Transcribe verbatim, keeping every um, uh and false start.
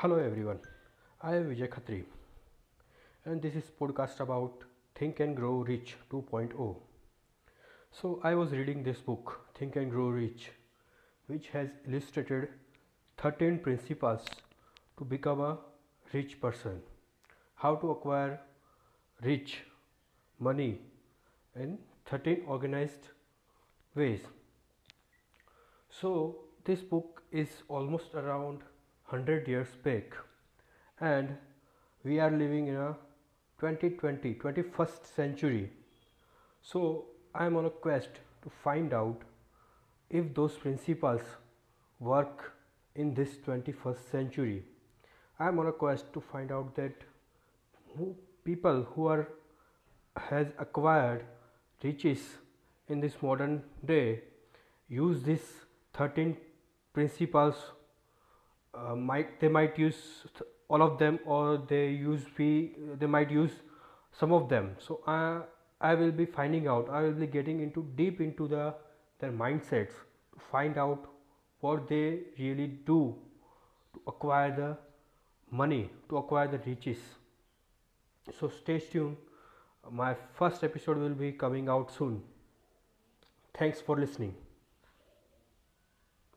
Hello everyone, I am Vijay Khatri and this is podcast about Think and Grow Rich two point oh. So I was reading this book, Think and Grow Rich, which has illustrated thirteen principles to become a rich person, how to acquire rich money in thirteen organized ways. So this book is almost around one hundred years back and we are living in a twenty twenty, twenty-first century. So I am on a quest to find out if those principles work in this twenty-first century. I am on a quest to find out that who, people who are has acquired riches in this modern day use these thirteen principles. Uh, might they might use th- all of them, or they use be they might use some of them. So I I will be finding out. I will be getting into deep into the their mindsets to find out what they really do to acquire the money, to acquire the riches. So stay tuned. My first episode will be coming out soon. Thanks for listening.